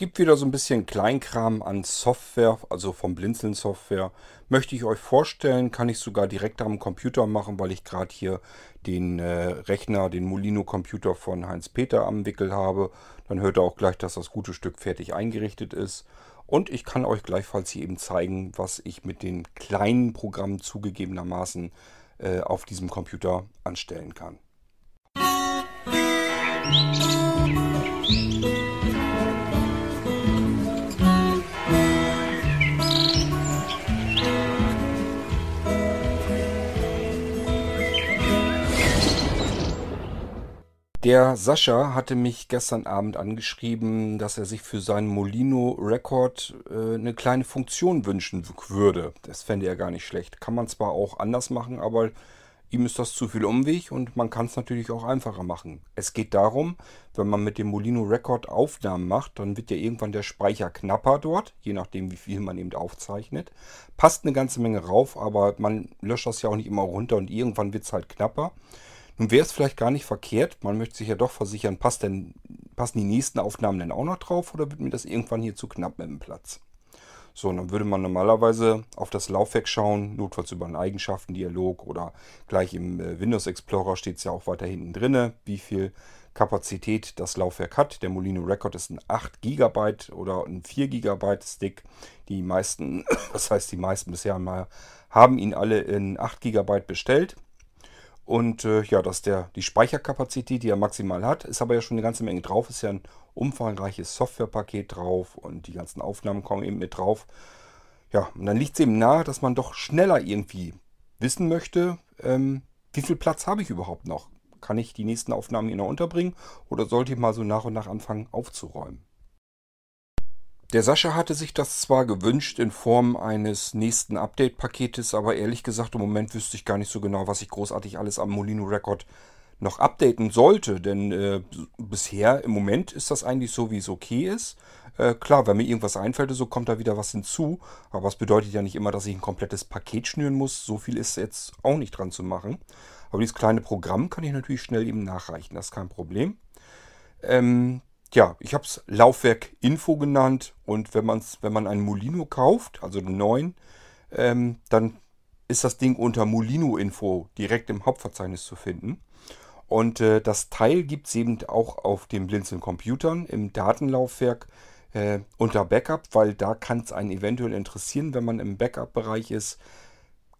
Gibt wieder so ein bisschen Kleinkram an Software, also vom Blinzeln Software. Möchte ich euch vorstellen, kann ich sogar direkt am Computer machen, weil ich gerade hier den Rechner, den Molino-Computer von Heinz-Peter am Wickel habe. Dann hört ihr auch gleich, dass das gute Stück fertig eingerichtet ist. Und ich kann euch gleichfalls hier eben zeigen, was ich mit den kleinen Programmen zugegebenermaßen auf diesem Computer anstellen kann. Der Sascha hatte mich gestern Abend angeschrieben, dass er sich für seinen Molino-Record eine kleine Funktion wünschen würde. Das fände er gar nicht schlecht. Kann man zwar auch anders machen, aber ihm ist das zu viel Umweg und man kann es natürlich auch einfacher machen. Es geht darum, wenn man mit dem Molino-Record Aufnahmen macht, dann wird ja irgendwann der Speicher knapper dort, je nachdem wie viel man eben aufzeichnet. Passt eine ganze Menge rauf, aber man löscht das ja auch nicht immer runter und irgendwann wird es halt knapper. Nun wäre es vielleicht gar nicht verkehrt, man möchte sich ja doch versichern, passen die nächsten Aufnahmen denn auch noch drauf oder wird mir das irgendwann hier zu knapp mit dem Platz? So, und dann würde man normalerweise auf das Laufwerk schauen, notfalls über einen Eigenschaftendialog oder gleich im Windows Explorer steht es ja auch weiter hinten drin, wie viel Kapazität das Laufwerk hat. Der Molino Record ist ein 8 GB oder ein 4 GB Stick. Die meisten, das heißt die meisten bisher mal, haben ihn alle in 8 GB bestellt. Und ja, dass die Speicherkapazität, die er maximal hat, ist aber ja schon eine ganze Menge drauf. Ist ja ein umfangreiches Softwarepaket drauf und die ganzen Aufnahmen kommen eben mit drauf. Ja, und dann liegt es eben nahe, dass man doch schneller irgendwie wissen möchte, wie viel Platz habe ich überhaupt noch? Kann ich die nächsten Aufnahmen hier noch unterbringen oder sollte ich mal so nach und nach anfangen aufzuräumen? Der Sascha hatte sich das zwar gewünscht in Form eines nächsten Update-Paketes, aber ehrlich gesagt im Moment wüsste ich gar nicht so genau, was ich großartig alles am Molino-Record noch updaten sollte. Denn bisher im Moment ist das eigentlich so, wie es okay ist. Klar, wenn mir irgendwas einfällt, so kommt da wieder was hinzu. Aber es bedeutet ja nicht immer, dass ich ein komplettes Paket schnüren muss. So viel ist jetzt auch nicht dran zu machen. Aber dieses kleine Programm kann ich natürlich schnell eben nachreichen. Das ist kein Problem. Ja, ich habe es Laufwerk-Info genannt und wenn man einen Molino kauft, also den neuen, dann ist das Ding unter Molino-Info direkt im Hauptverzeichnis zu finden. Und das Teil gibt es eben auch auf den Blinzeln-Computern im Datenlaufwerk unter Backup, weil da kann es einen eventuell interessieren, wenn man im Backup-Bereich ist.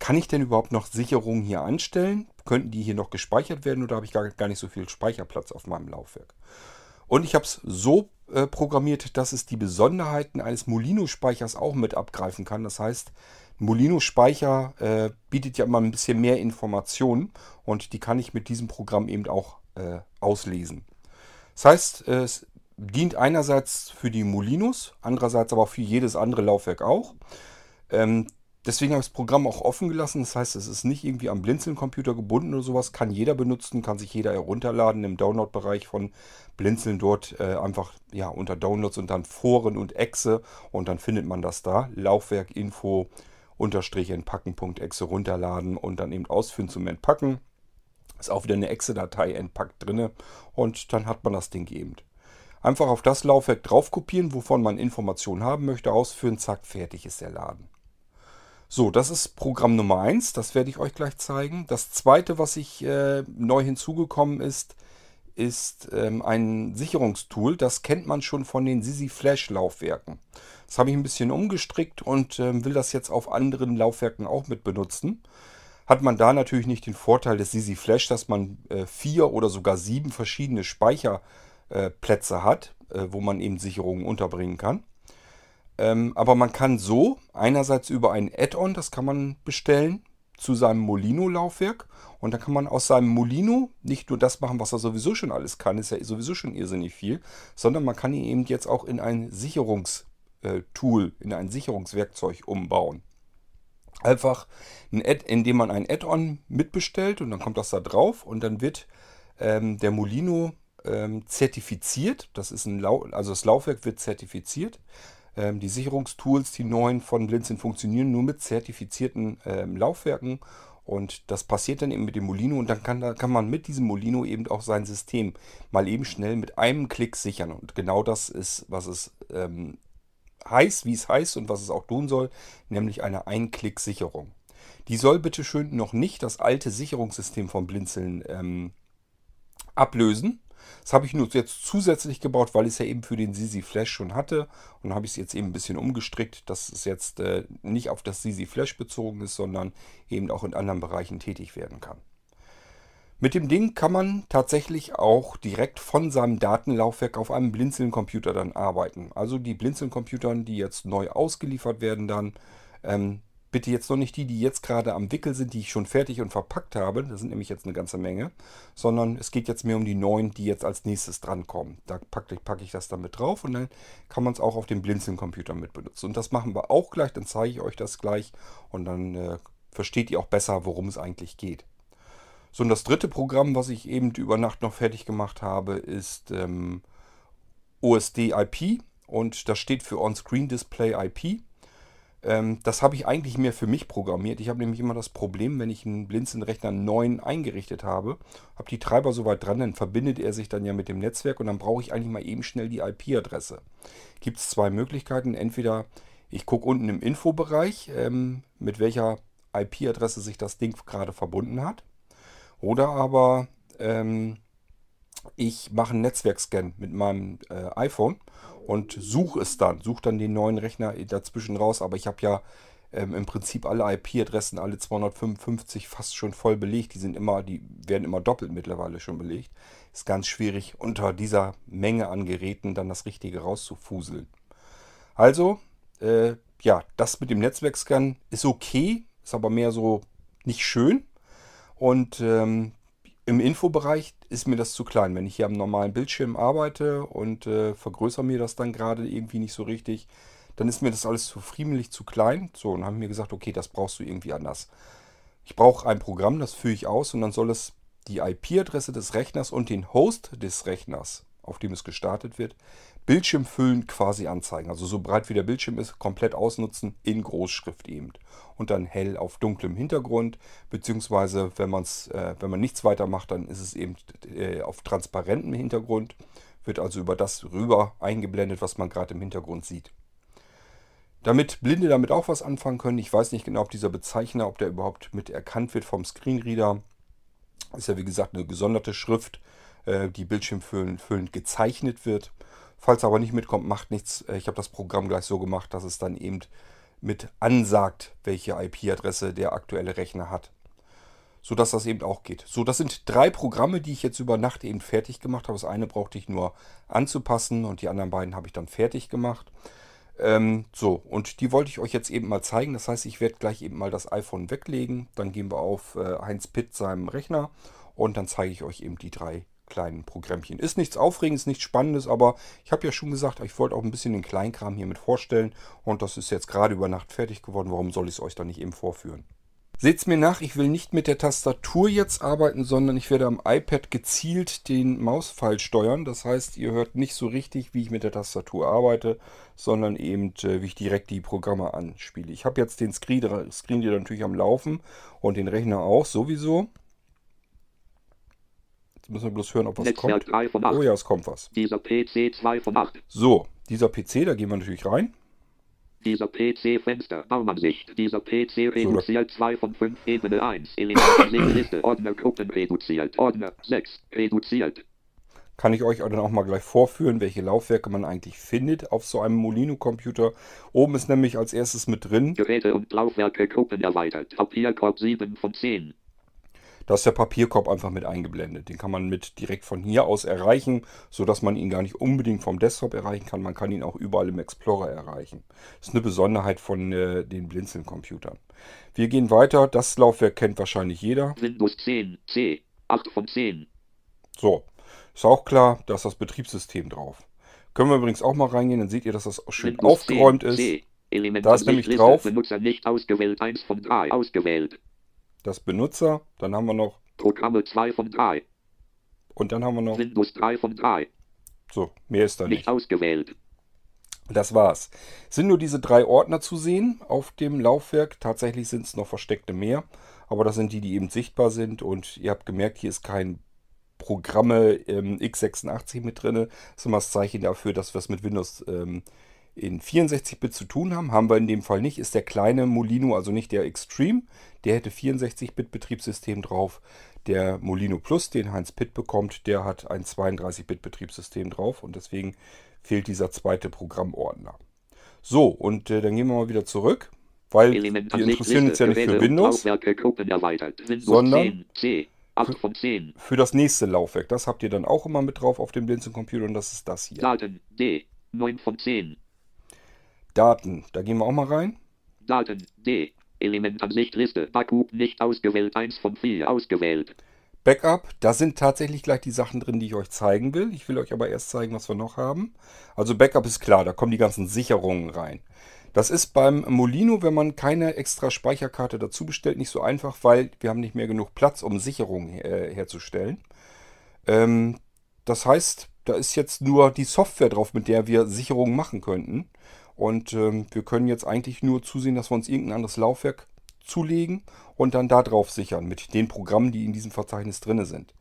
Kann ich denn überhaupt noch Sicherungen hier anstellen? Könnten die hier noch gespeichert werden oder habe ich gar nicht so viel Speicherplatz auf meinem Laufwerk? Und ich habe es so programmiert, dass es die Besonderheiten eines Molino-Speichers auch mit abgreifen kann. Das heißt, Molino-Speicher bietet ja immer ein bisschen mehr Informationen und die kann ich mit diesem Programm eben auch auslesen. Das heißt, es dient einerseits für die Molinos, andererseits aber auch für jedes andere Laufwerk auch. Deswegen habe ich das Programm auch offen gelassen. Das heißt, es ist nicht irgendwie am Blinzeln-Computer gebunden oder sowas. Kann jeder benutzen, kann sich jeder herunterladen im Download-Bereich von Blinzeln dort. Einfach ja, unter Downloads und dann Foren und Exe. Und dann findet man das da. Laufwerk-Info, _entpacken.exe runterladen und dann eben ausführen zum Entpacken. Ist auch wieder eine Exe-Datei entpackt drin. Und dann hat man das Ding eben. Einfach auf das Laufwerk drauf kopieren, wovon man Informationen haben möchte, ausführen. Zack, fertig ist der Laden. So, das ist Programm Nummer 1, das werde ich euch gleich zeigen. Das zweite, was neu hinzugekommen ist ein Sicherungstool. Das kennt man schon von den Sisi Flash Laufwerken. Das habe ich ein bisschen umgestrickt und will das jetzt auf anderen Laufwerken auch mit benutzen. Hat man da natürlich nicht den Vorteil des Sisi Flash, dass man 4 oder sogar 7 verschiedene Speicherplätze hat, wo man eben Sicherungen unterbringen kann. Aber man kann so einerseits über ein Add-on, das kann man bestellen, zu seinem Molino-Laufwerk. Und dann kann man aus seinem Molino nicht nur das machen, was er sowieso schon alles kann, ist ja sowieso schon irrsinnig viel, sondern man kann ihn eben jetzt auch in ein Sicherungstool, in ein Sicherungswerkzeug umbauen. Einfach, indem man ein Add-on mitbestellt und dann kommt das da drauf und dann wird der Molino zertifiziert. Das ist also das Laufwerk wird zertifiziert. Die Sicherungstools, die neuen von Blinzeln funktionieren nur mit zertifizierten Laufwerken Und das passiert dann eben mit dem Molino und dann kann man mit diesem Molino eben auch sein System mal eben schnell mit einem Klick sichern. Und genau das ist, was es heißt, wie es heißt und was es auch tun soll, nämlich eine Einklick-Sicherung. Die soll bitte schön noch nicht das alte Sicherungssystem von Blinzeln ablösen. Das habe ich nur jetzt zusätzlich gebaut, weil ich es ja eben für den Sisi Flash schon hatte. Und habe ich es jetzt eben ein bisschen umgestrickt, dass es jetzt nicht auf das Sisi Flash bezogen ist, sondern eben auch in anderen Bereichen tätig werden kann. Mit dem Ding kann man tatsächlich auch direkt von seinem Datenlaufwerk auf einem Blinzeln-Computer dann arbeiten. Also die Blinzeln-Computer, die jetzt neu ausgeliefert werden dann, bitte jetzt noch nicht die, die jetzt gerade am Wickel sind, die ich schon fertig und verpackt habe. Das sind nämlich jetzt eine ganze Menge. Sondern es geht jetzt mehr um die neuen, die jetzt als nächstes drankommen. Da packe ich das dann mit drauf und dann kann man es auch auf dem Blinzeln-Computer mit benutzen. Und das machen wir auch gleich, dann zeige ich euch das gleich. Und dann versteht ihr auch besser, worum es eigentlich geht. So, und das dritte Programm, was ich eben über Nacht noch fertig gemacht habe, ist OSD-IP. Und das steht für On-Screen-Display-IP. Das habe ich eigentlich mehr für mich programmiert. Ich habe nämlich immer das Problem, wenn ich einen Blinzeln-Rechner neuen eingerichtet habe, habe die Treiber soweit dran, dann verbindet er sich dann ja mit dem Netzwerk und dann brauche ich eigentlich mal eben schnell die IP-Adresse. Gibt es zwei Möglichkeiten. Entweder ich gucke unten im Infobereich, mit welcher IP-Adresse sich das Ding gerade verbunden hat. Oder aber ich mache einen Netzwerkscan mit meinem iPhone und suche dann den neuen Rechner dazwischen raus. Aber ich habe ja im Prinzip alle IP-Adressen, alle 255 fast schon voll belegt. Die werden immer doppelt mittlerweile schon belegt. Ist ganz schwierig, unter dieser Menge an Geräten dann das Richtige rauszufuseln. Also, das mit dem Netzwerkscan ist okay, ist aber mehr so nicht schön. Und im Infobereich ist mir das zu klein. Wenn ich hier am normalen Bildschirm arbeite und vergrößere mir das dann gerade irgendwie nicht so richtig, dann ist mir das alles zu friemelig, zu klein. So, und haben mir gesagt, okay, das brauchst du irgendwie anders. Ich brauche ein Programm, das führe ich aus und dann soll es die IP-Adresse des Rechners und den Host des Rechners, auf dem es gestartet wird, bildschirmfüllend quasi anzeigen. Also so breit wie der Bildschirm ist, komplett ausnutzen, in Großschrift eben. Und dann hell auf dunklem Hintergrund, beziehungsweise wenn man nichts weiter macht, dann ist es eben auf transparentem Hintergrund, wird also über das rüber eingeblendet, was man gerade im Hintergrund sieht. Damit Blinde damit auch was anfangen können, ich weiß nicht genau, ob dieser Bezeichner, ob der überhaupt mit erkannt wird vom Screenreader, ist ja wie gesagt eine gesonderte Schrift, die bildschirmfüllend gezeichnet wird. Falls er aber nicht mitkommt, macht nichts. Ich habe das Programm gleich so gemacht, dass es dann eben mit ansagt, welche IP-Adresse der aktuelle Rechner hat. Sodass das eben auch geht. So, das sind drei Programme, die ich jetzt über Nacht eben fertig gemacht habe. Das eine brauchte ich nur anzupassen und die anderen beiden habe ich dann fertig gemacht. Und die wollte ich euch jetzt eben mal zeigen. Das heißt, ich werde gleich eben mal das iPhone weglegen. Dann gehen wir auf Heinz-Peter seinem Rechner und dann zeige ich euch eben die drei kleinen Programmchen. Ist nichts Aufregendes, nichts Spannendes, aber ich habe ja schon gesagt, ich wollte auch ein bisschen den Kleinkram hier mit vorstellen und das ist jetzt gerade über Nacht fertig geworden. Warum soll ich es euch dann nicht eben vorführen? Seht's mir nach, ich will nicht mit der Tastatur jetzt arbeiten, sondern ich werde am iPad gezielt den Mauspfeil steuern. Das heißt, ihr hört nicht so richtig, wie ich mit der Tastatur arbeite, sondern eben, wie ich direkt die Programme anspiele. Ich habe jetzt den Screenreader natürlich am Laufen und den Rechner auch sowieso. Müssen wir bloß hören, ob was Netzwerk kommt. Oh ja, es kommt was. Dieser PC 2 von 8. So, dieser PC, da gehen wir natürlich rein. Dieser PC Fenster, Baumansicht. Dieser PC reduziert 2 von 5, Ebene 1. Liste, Ordner, Gruppen reduziert, Ordner 6, reduziert. Kann ich euch dann auch mal gleich vorführen, welche Laufwerke man eigentlich findet auf so einem Molino-Computer. Oben ist nämlich als erstes mit drin. Geräte und Laufwerke, Gruppen erweitert. Papierkorb 7 von 10. Da ist der Papierkorb einfach mit eingeblendet. Den kann man mit direkt von hier aus erreichen, sodass man ihn gar nicht unbedingt vom Desktop erreichen kann. Man kann ihn auch überall im Explorer erreichen. Das ist eine Besonderheit von den Blinzeln-Computern. Wir gehen weiter. Das Laufwerk kennt wahrscheinlich jeder. Windows 10, C, 8 von 10. So, ist auch klar, da ist das Betriebssystem drauf. Können wir übrigens auch mal reingehen, dann seht ihr, dass das auch schön Windows aufgeräumt 10, ist. C, da ist nämlich Liste, drauf. Benutzer nicht ausgewählt, 1 von 3 ausgewählt. Das Benutzer, dann haben wir noch Programme 2 von 3. Und dann haben wir noch Windows 3 von 3. So, mehr ist da nicht. Nicht ausgewählt. Das war's. Sind nur diese 3 Ordner zu sehen auf dem Laufwerk. Tatsächlich sind es noch versteckte mehr. Aber das sind die, die eben sichtbar sind. Und ihr habt gemerkt, hier ist kein Programme x86 mit drin. Das ist immer das Zeichen dafür, dass wir es mit Windows in 64-Bit zu tun haben. Haben wir in dem Fall nicht. Ist der kleine Molino, also nicht der Extreme. Der hätte 64-Bit Betriebssystem drauf. Der Molino Plus, den Heinz-Peter bekommt, der hat ein 32-Bit Betriebssystem drauf. Und deswegen fehlt dieser zweite Programmordner. So, und dann gehen wir mal wieder zurück, weil wir interessieren uns ja nicht für Windows, sondern für das nächste Laufwerk. Das habt ihr dann auch immer mit drauf auf dem Blinzeln-Computer und das ist das hier. Daten, D, 9 von 10. Daten, da gehen wir auch mal rein. Daten, D, Elementansichtliste, Backup nicht ausgewählt, 1 von 4 ausgewählt. Backup, da sind tatsächlich gleich die Sachen drin, die ich euch zeigen will. Ich will euch aber erst zeigen, was wir noch haben. Also Backup ist klar, da kommen die ganzen Sicherungen rein. Das ist beim Molino, wenn man keine extra Speicherkarte dazu bestellt, nicht so einfach, weil wir haben nicht mehr genug Platz, um Sicherungen herzustellen. Das heißt, da ist jetzt nur die Software drauf, mit der wir Sicherungen machen könnten. Und wir können jetzt eigentlich nur zusehen, dass wir uns irgendein anderes Laufwerk zulegen und dann da drauf sichern mit den Programmen, die in diesem Verzeichnis drin sind.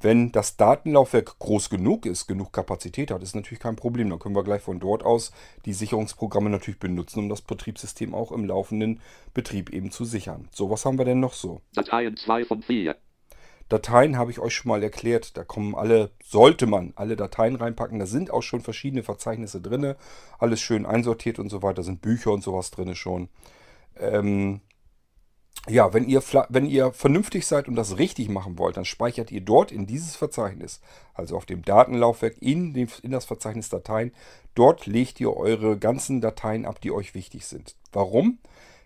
Wenn das Datenlaufwerk groß genug ist, genug Kapazität hat, ist natürlich kein Problem. Dann können wir gleich von dort aus die Sicherungsprogramme natürlich benutzen, um das Betriebssystem auch im laufenden Betrieb eben zu sichern. So, was haben wir denn noch so? Dateien 2 von 4. Dateien habe ich euch schon mal erklärt. Da kommen alle, sollte man alle Dateien reinpacken. Da sind auch schon verschiedene Verzeichnisse drin. Alles schön einsortiert und so weiter. Da sind Bücher und sowas drin schon. Ja, wenn ihr vernünftig seid und das richtig machen wollt, dann speichert ihr dort in dieses Verzeichnis, also auf dem Datenlaufwerk in das Verzeichnis Dateien. Dort legt ihr eure ganzen Dateien ab, die euch wichtig sind. Warum?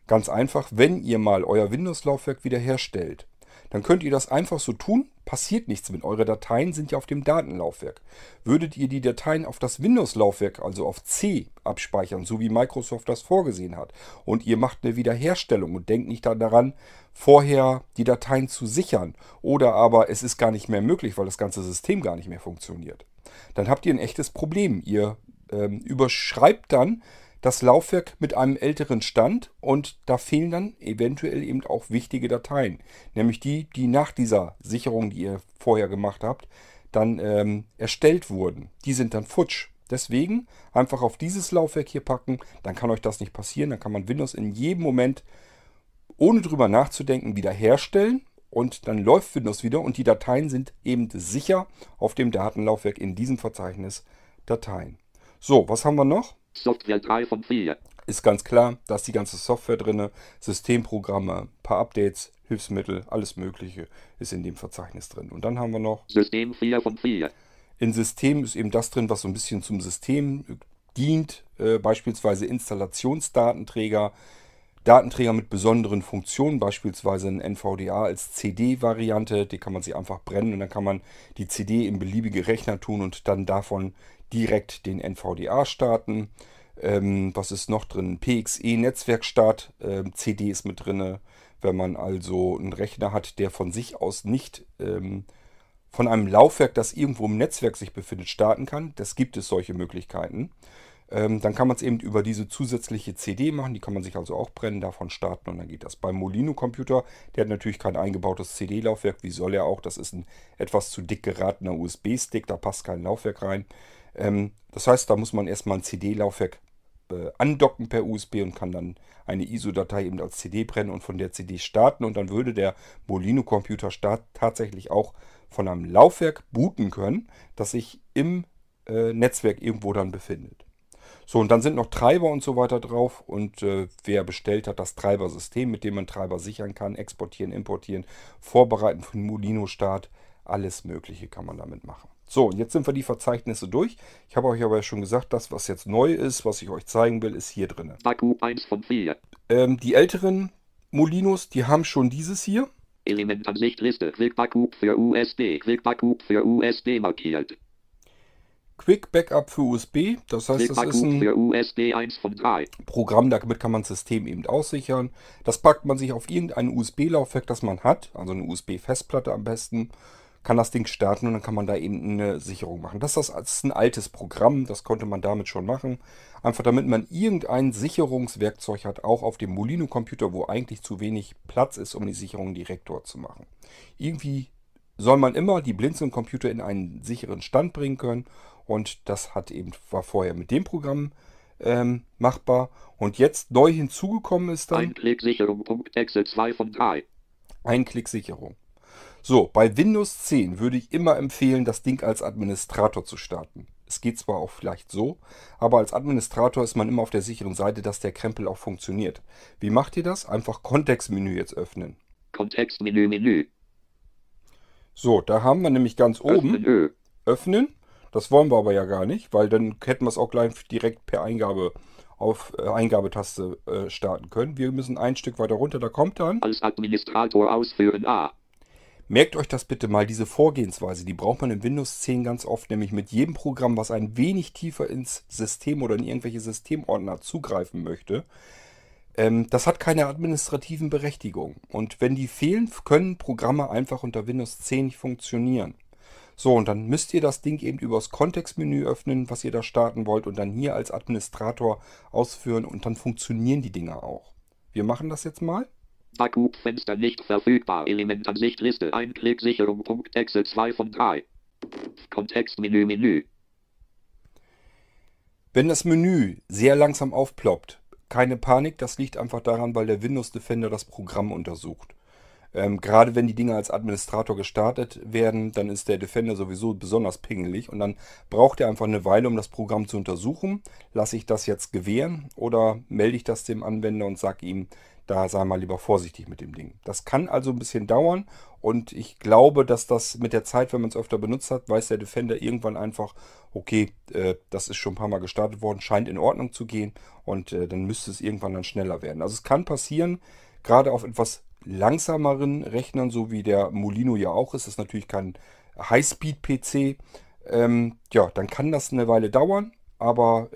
Ganz einfach, wenn ihr mal euer Windows-Laufwerk wiederherstellt, dann könnt ihr das einfach so tun, passiert nichts mit. Eure Dateien sind ja auf dem Datenlaufwerk. Würdet ihr die Dateien auf das Windows-Laufwerk, also auf C, abspeichern, so wie Microsoft das vorgesehen hat, und ihr macht eine Wiederherstellung und denkt nicht daran, vorher die Dateien zu sichern, oder aber es ist gar nicht mehr möglich, weil das ganze System gar nicht mehr funktioniert, dann habt ihr ein echtes Problem. Ihr überschreibt dann das Laufwerk mit einem älteren Stand und da fehlen dann eventuell eben auch wichtige Dateien. Nämlich die, die nach dieser Sicherung, die ihr vorher gemacht habt, dann erstellt wurden. Die sind dann futsch. Deswegen einfach auf dieses Laufwerk hier packen, dann kann euch das nicht passieren. Dann kann man Windows in jedem Moment, ohne drüber nachzudenken, wiederherstellen. Und dann läuft Windows wieder und die Dateien sind eben sicher auf dem Datenlaufwerk in diesem Verzeichnis Dateien. So, was haben wir noch? Software 3 von 4. Ist ganz klar, da ist die ganze Software drin, Systemprogramme, ein paar Updates, Hilfsmittel, alles Mögliche ist in dem Verzeichnis drin. Und dann haben wir noch System 4 von 4. In System ist eben das drin, was so ein bisschen zum System dient, beispielsweise Installationsdatenträger, Datenträger mit besonderen Funktionen, beispielsweise ein NVDA als CD-Variante, die kann man sich einfach brennen und dann kann man die CD in beliebige Rechner tun und dann davon direkt den NVDA starten. Was ist noch drin? PXE-Netzwerkstart, CD ist mit drin. Wenn man also einen Rechner hat, der von sich aus nicht von einem Laufwerk, das irgendwo im Netzwerk sich befindet, starten kann, das gibt es solche Möglichkeiten. Dann kann man es eben über diese zusätzliche CD machen, die kann man sich also auch brennen, davon starten und dann geht das. Beim Molino-Computer, der hat natürlich kein eingebautes CD-Laufwerk, wie soll er auch, das ist ein etwas zu dick geratener USB-Stick, da passt kein Laufwerk rein. Das heißt, da muss man erstmal ein CD-Laufwerk andocken per USB und kann dann eine ISO-Datei eben als CD brennen und von der CD starten und dann würde der Molino-Computer tatsächlich auch von einem Laufwerk booten können, das sich im Netzwerk irgendwo dann befindet. So, und dann sind noch Treiber und so weiter drauf und wer bestellt hat, das Treibersystem, mit dem man Treiber sichern kann, exportieren, importieren, vorbereiten für den Molino-Start, alles Mögliche kann man damit machen. So, und jetzt sind wir die Verzeichnisse durch. Ich habe euch aber schon gesagt, das, was jetzt neu ist, was ich euch zeigen will, ist hier drin. Backup 1 von 4. Die älteren Molinos, die haben schon dieses hier. Elementansichtliste, Quick Backup für USB, Quick Backup für USB markiert. Quick Backup für USB, das heißt, das ist ein Programm, damit kann man das System eben aussichern. Das packt man sich auf irgendein USB-Laufwerk, das man hat, also eine USB-Festplatte am besten. kann das Ding starten und dann kann man da eben eine Sicherung machen. Das ist ein altes Programm, das konnte man damit schon machen. Einfach damit man irgendein Sicherungswerkzeug hat, auch auf dem Molino-Computer, wo eigentlich zu wenig Platz ist, um die Sicherung direkt dort zu machen. Irgendwie soll man immer die Blinzeln-Computer in einen sicheren Stand bringen können. Und das hat eben, war vorher mit dem Programm machbar. Und jetzt neu hinzugekommen ist dann Einklick-Sicherung.exe 2 von 3. Einklick-Sicherung. So, bei Windows 10 würde ich immer empfehlen, das Ding als Administrator zu starten. Es geht zwar auch vielleicht so, aber als Administrator ist man immer auf der sicheren Seite, dass der Krempel auch funktioniert. Wie macht ihr das? Einfach Kontextmenü jetzt öffnen. Kontextmenü, Menü. So, da haben wir nämlich ganz oben öffnen. Das wollen wir aber ja gar nicht, weil dann hätten wir es auch gleich direkt per Eingabe auf Eingabetaste starten können. Wir müssen ein Stück weiter runter, da kommt dann als Administrator ausführen A. Merkt euch das bitte mal, diese Vorgehensweise, die braucht man in Windows 10 ganz oft, nämlich mit jedem Programm, was ein wenig tiefer ins System oder in irgendwelche Systemordner zugreifen möchte. Das hat keine administrativen Berechtigung. Und wenn die fehlen, können Programme einfach unter Windows 10 nicht funktionieren. So, und dann müsst ihr das Ding eben übers Kontextmenü öffnen, was ihr da starten wollt, und dann hier als Administrator ausführen und dann funktionieren die Dinger auch. Wir machen das jetzt mal. Backup-Fenster nicht verfügbar. Elementansicht Liste. Einklick-Sicherung.exe 2 von 3. Kontextmenü, Menü. Wenn das Menü sehr langsam aufploppt, keine Panik, das liegt einfach daran, weil der Windows Defender das Programm untersucht. Gerade wenn die Dinger als Administrator gestartet werden, dann ist der Defender sowieso besonders pingelig und dann braucht er einfach eine Weile, um das Programm zu untersuchen. Lasse ich das jetzt gewähren oder melde ich das dem Anwender und sage ihm, da sei mal lieber vorsichtig mit dem Ding. Das kann also ein bisschen dauern und ich glaube, dass das mit der Zeit, wenn man es öfter benutzt hat, weiß der Defender irgendwann einfach, okay, das ist schon ein paar Mal gestartet worden, scheint in Ordnung zu gehen und dann müsste es irgendwann dann schneller werden. Also es kann passieren, gerade auf etwas langsameren Rechnern, so wie der Molino ja auch ist, das ist natürlich kein High-Speed-PC, ja, dann kann das eine Weile dauern, aber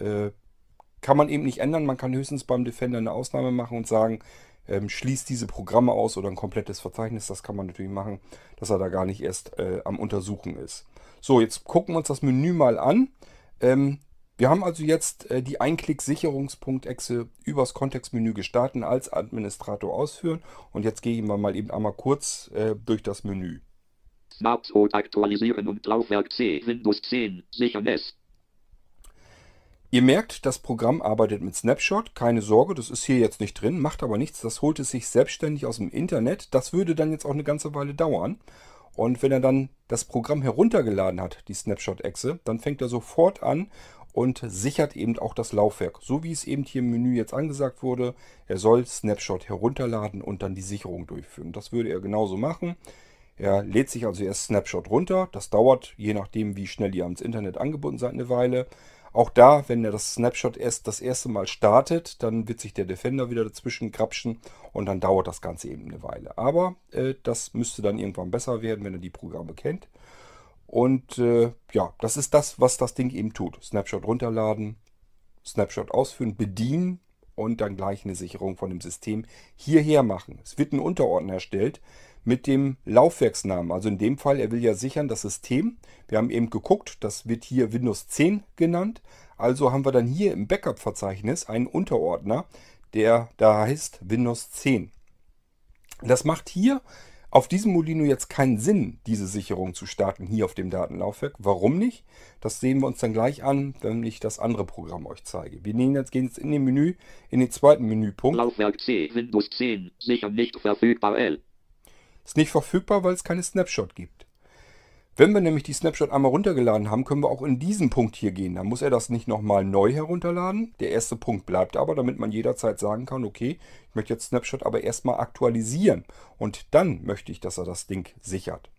kann man eben nicht ändern. Man kann höchstens beim Defender eine Ausnahme machen und sagen, schließt diese Programme aus oder ein komplettes Verzeichnis. Das kann man natürlich machen, dass er da gar nicht erst am Untersuchen ist. So, jetzt gucken wir uns das Menü mal an. Wir haben also jetzt die Einklick-Sicherungspunkt-Exe übers Kontextmenü gestartet, als Administrator ausführen. Und jetzt gehen wir mal eben einmal kurz durch das Menü. Snapshot aktualisieren und Laufwerk C, Windows 10, sichern es. Ihr merkt, das Programm arbeitet mit Snapshot. Keine Sorge, das ist hier jetzt nicht drin, macht aber nichts. Das holt es sich selbstständig aus dem Internet. Das würde dann jetzt auch eine ganze Weile dauern. Und wenn er dann das Programm heruntergeladen hat, die Snapshot-Exe, dann fängt er sofort an und sichert eben auch das Laufwerk. So wie es eben hier im Menü jetzt angesagt wurde, er soll Snapshot herunterladen und dann die Sicherung durchführen. Das würde er genauso machen. Er lädt sich also erst Snapshot runter. Das dauert, je nachdem wie schnell ihr ans Internet angebunden seid, eine Weile. Auch da, wenn er das Snapshot erst das erste Mal startet, dann wird sich der Defender wieder dazwischen krapschen und dann dauert das Ganze eben eine Weile. Aber das müsste dann irgendwann besser werden, wenn er die Programme kennt. Und ja, das ist das, was das Ding eben tut. Snapshot runterladen, Snapshot ausführen, bedienen und dann gleich eine Sicherung von dem System hierher machen. Es wird ein Unterordner erstellt mit dem Laufwerksnamen. Also in dem Fall, er will ja sichern das System. Wir haben eben geguckt, das wird hier Windows 10 genannt. Also haben wir dann hier im Backup-Verzeichnis einen Unterordner, der da heißt Windows 10. Das macht hier auf diesem Molino jetzt keinen Sinn, diese Sicherung zu starten, hier auf dem Datenlaufwerk. Warum nicht? Das sehen wir uns dann gleich an, wenn ich das andere Programm euch zeige. Wir gehen jetzt in den Menü, in den zweiten Menüpunkt. Laufwerk C, Windows 10, sicher nicht verfügbar L. Ist nicht verfügbar, weil es keine Snapshot gibt. Wenn wir nämlich die Snapshot einmal runtergeladen haben, können wir auch in diesen Punkt hier gehen. Dann muss er das nicht nochmal neu herunterladen. Der erste Punkt bleibt aber, damit man jederzeit sagen kann, okay, ich möchte jetzt Snapshot aber erstmal aktualisieren. Und dann möchte ich, dass er das Ding sichert.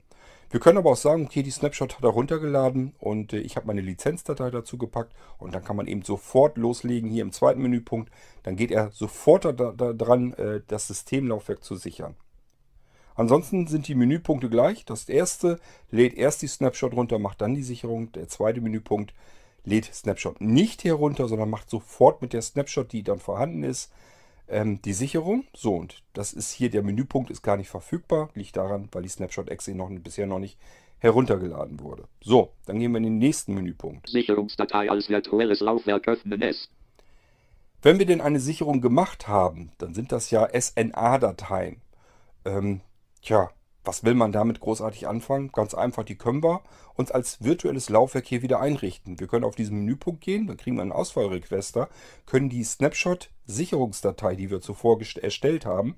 Wir können aber auch sagen, okay, die Snapshot hat er runtergeladen und ich habe meine Lizenzdatei dazu gepackt. Und dann kann man eben sofort loslegen hier im zweiten Menüpunkt. Dann geht er sofort daran, das Systemlaufwerk zu sichern. Ansonsten sind die Menüpunkte gleich. Das erste lädt erst die Snapshot runter, macht dann die Sicherung. Der zweite Menüpunkt lädt Snapshot nicht herunter, sondern macht sofort mit der Snapshot, die dann vorhanden ist, die Sicherung. So, und das ist hier, der Menüpunkt ist gar nicht verfügbar. Liegt daran, weil die Snapshot-Exe bisher noch nicht heruntergeladen wurde. So, dann gehen wir in den nächsten Menüpunkt. Sicherungsdatei als virtuelles Laufwerk öffnen es. Wenn wir denn eine Sicherung gemacht haben, dann sind das ja SNA-Dateien. Was will man damit großartig anfangen? Ganz einfach, die können wir uns als virtuelles Laufwerk hier wieder einrichten. Wir können auf diesen Menüpunkt gehen, dann kriegen wir einen Auswahlrequester, können die Snapshot-Sicherungsdatei, die wir zuvor erstellt haben,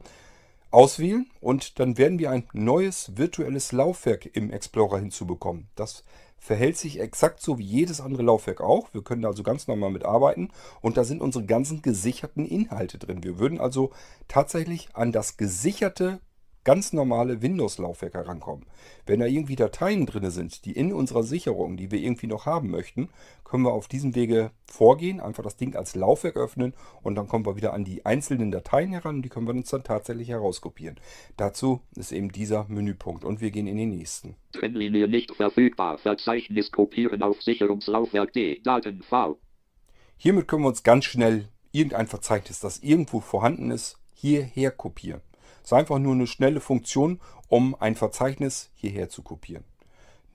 auswählen und dann werden wir ein neues virtuelles Laufwerk im Explorer hinzubekommen. Das verhält sich exakt so wie jedes andere Laufwerk auch. Wir können da also ganz normal mitarbeiten und da sind unsere ganzen gesicherten Inhalte drin. Wir würden also tatsächlich an das gesicherte, ganz normale Windows-Laufwerk herankommen. Wenn da irgendwie Dateien drin sind, die in unserer Sicherung, die wir irgendwie noch haben möchten, können wir auf diesem Wege vorgehen, einfach das Ding als Laufwerk öffnen und dann kommen wir wieder an die einzelnen Dateien heran und die können wir uns dann tatsächlich herauskopieren. Dazu ist eben dieser Menüpunkt und wir gehen in den nächsten. Trennlinie nicht verfügbar, Verzeichnis kopieren auf Sicherungslaufwerk D, Daten V. Hiermit können wir uns ganz schnell irgendein Verzeichnis, das irgendwo vorhanden ist, hierher kopieren. Das ist einfach nur eine schnelle Funktion, um ein Verzeichnis hierher zu kopieren.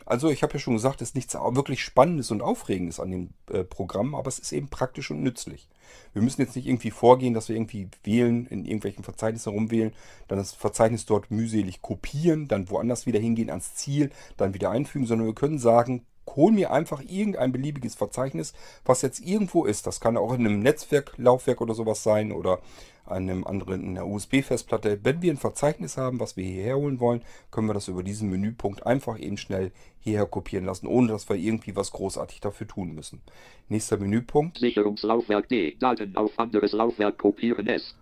Also ich habe ja schon gesagt, es ist nichts wirklich Spannendes und Aufregendes an dem Programm, aber es ist eben praktisch und nützlich. Wir müssen jetzt nicht irgendwie vorgehen, dass wir irgendwie wählen, in irgendwelchen Verzeichnissen rumwählen, dann das Verzeichnis dort mühselig kopieren, dann woanders wieder hingehen ans Ziel, dann wieder einfügen, sondern wir können sagen, hol mir einfach irgendein beliebiges Verzeichnis, was jetzt irgendwo ist. Das kann auch in einem Netzwerklaufwerk oder sowas sein oder an einem anderen, in der USB-Festplatte. Wenn wir ein Verzeichnis haben, was wir hierher holen wollen, können wir das über diesen Menüpunkt einfach eben schnell hierher kopieren lassen, ohne dass wir irgendwie was großartig dafür tun müssen. Nächster Menüpunkt. Sicherungslaufwerk D. Daten auf anderes Laufwerk kopieren es.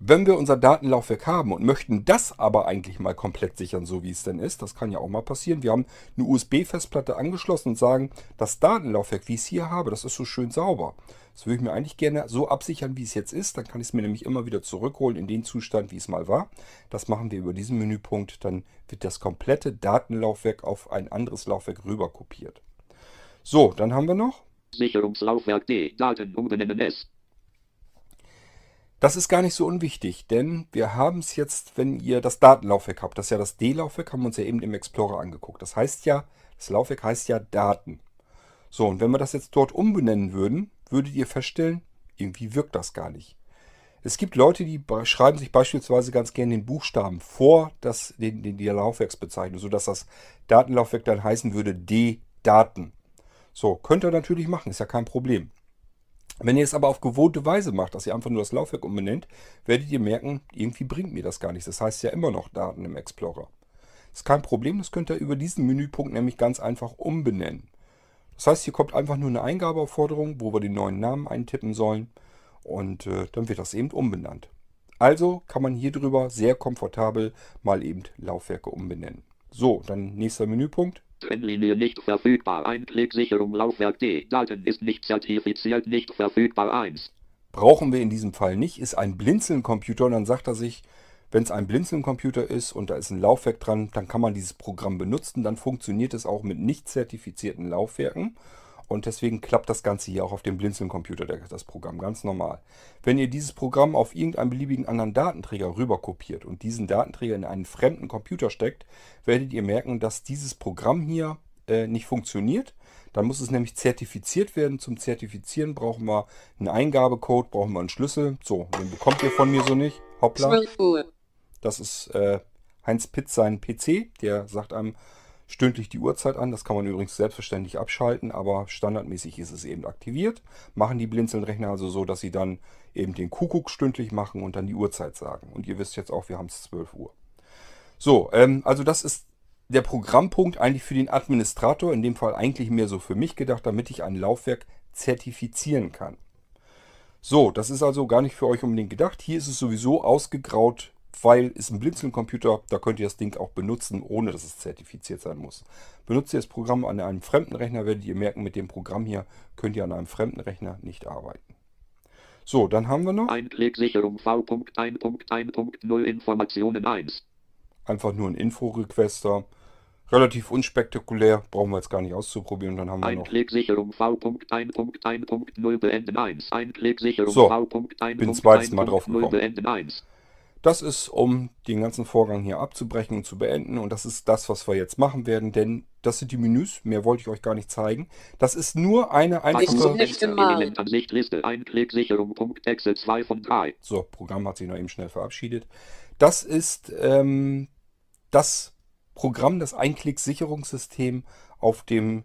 Wenn wir unser Datenlaufwerk haben und möchten das aber eigentlich mal komplett sichern, so wie es denn ist, das kann ja auch mal passieren. Wir haben eine USB-Festplatte angeschlossen und sagen, das Datenlaufwerk, wie ich es hier habe, das ist so schön sauber. Das würde ich mir eigentlich gerne so absichern, wie es jetzt ist. Dann kann ich es mir nämlich immer wieder zurückholen in den Zustand, wie es mal war. Das machen wir über diesen Menüpunkt. Dann wird das komplette Datenlaufwerk auf ein anderes Laufwerk rüber kopiert. So, dann haben wir noch Sicherungslaufwerk D, Daten umbenennen S. Das ist gar nicht so unwichtig, denn wir haben es jetzt, wenn ihr das Datenlaufwerk habt, das ist ja das D-Laufwerk, haben wir uns ja eben im Explorer angeguckt. Das heißt ja, das Laufwerk heißt ja Daten. So, und wenn wir das jetzt dort umbenennen würden, würdet ihr feststellen, irgendwie wirkt das gar nicht. Es gibt Leute, die schreiben sich beispielsweise ganz gerne den Buchstaben vor die Laufwerksbezeichnung, sodass das Datenlaufwerk dann heißen würde D-Daten. So, könnt ihr natürlich machen, ist ja kein Problem. Wenn ihr es aber auf gewohnte Weise macht, dass ihr einfach nur das Laufwerk umbenennt, werdet ihr merken, irgendwie bringt mir das gar nichts. Das heißt ja immer noch Daten im Explorer. Das ist kein Problem, das könnt ihr über diesen Menüpunkt nämlich ganz einfach umbenennen. Das heißt, hier kommt einfach nur eine Eingabeaufforderung, wo wir den neuen Namen eintippen sollen und dann wird das eben umbenannt. Also kann man hier drüber sehr komfortabel mal eben Laufwerke umbenennen. So, dann nächster Menüpunkt. Trennlinie nicht verfügbar, Einklick-Sicherung, Laufwerk D, Daten ist nicht zertifiziert, nicht verfügbar 1. Brauchen wir in diesem Fall nicht, ist ein Blinzeln-Computer und dann sagt er sich, wenn es ein Blinzeln-Computer ist und da ist ein Laufwerk dran, dann kann man dieses Programm benutzen, dann funktioniert es auch mit nicht zertifizierten Laufwerken. Und deswegen klappt das Ganze hier auch auf dem Blinzeln-Computer, das Programm, ganz normal. Wenn ihr dieses Programm auf irgendeinen beliebigen anderen Datenträger rüber kopiert und diesen Datenträger in einen fremden Computer steckt, werdet ihr merken, dass dieses Programm hier nicht funktioniert. Dann muss es nämlich zertifiziert werden. Zum Zertifizieren brauchen wir einen Eingabecode, brauchen wir einen Schlüssel. So, den bekommt ihr von mir so nicht. Hoppla. Das ist Heinz-Peter sein PC, der sagt einem stündlich die Uhrzeit an. Das kann man übrigens selbstverständlich abschalten, aber standardmäßig ist es eben aktiviert. Machen die Blinzeln-Rechner also so, dass sie dann eben den Kuckuck stündlich machen und dann die Uhrzeit sagen. Und ihr wisst jetzt auch, wir haben es 12 Uhr. So, also das ist der Programmpunkt eigentlich für den Administrator, in dem Fall eigentlich mehr so für mich gedacht, damit ich ein Laufwerk zertifizieren kann. So, das ist also gar nicht für euch unbedingt gedacht. Hier ist es sowieso ausgegraut, weil es ein Blinzeln-Computer, da könnt ihr das Ding auch benutzen, ohne dass es zertifiziert sein muss. Benutzt ihr das Programm an einem fremden Rechner, werdet ihr merken, mit dem Programm hier könnt ihr an einem fremden Rechner nicht arbeiten. So, dann haben wir noch Einklick-Sicherung V.1.1.0 Informationen 1. Einfach nur ein Info-Requester. Relativ unspektakulär, brauchen wir jetzt gar nicht auszuprobieren. Dann haben wir noch Einklick-Sicherung V.1.1.0 beenden 1. Einklick-Sicherung V.1.1.0 beenden 1. Das ist, um den ganzen Vorgang hier abzubrechen und zu beenden. Und das ist das, was wir jetzt machen werden, denn das sind die Menüs. Mehr wollte ich euch gar nicht zeigen. Das ist nur eine einfache... So, Programm hat sich noch eben schnell verabschiedet. Das ist das Programm, das Einklick-Sicherungssystem auf dem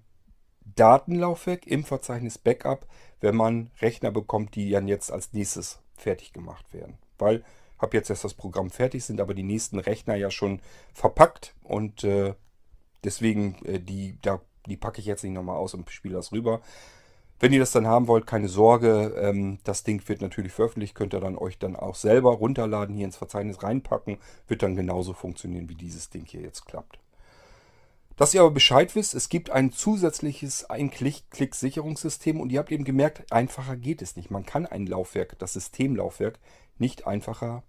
Datenlaufwerk im Verzeichnis Backup, wenn man Rechner bekommt, die dann jetzt als nächstes fertig gemacht werden. Weil... habe jetzt erst das Programm fertig, sind aber die nächsten Rechner ja schon verpackt und deswegen, die packe ich jetzt nicht nochmal aus und spiele das rüber. Wenn ihr das dann haben wollt, keine Sorge, das Ding wird natürlich veröffentlicht, könnt ihr dann euch dann auch selber runterladen, hier ins Verzeichnis reinpacken, wird dann genauso funktionieren, wie dieses Ding hier jetzt klappt. Dass ihr aber Bescheid wisst, es gibt ein zusätzliches Einklick-Sicherungssystem und ihr habt eben gemerkt, einfacher geht es nicht. Man kann ein Laufwerk, das Systemlaufwerk, nicht einfacher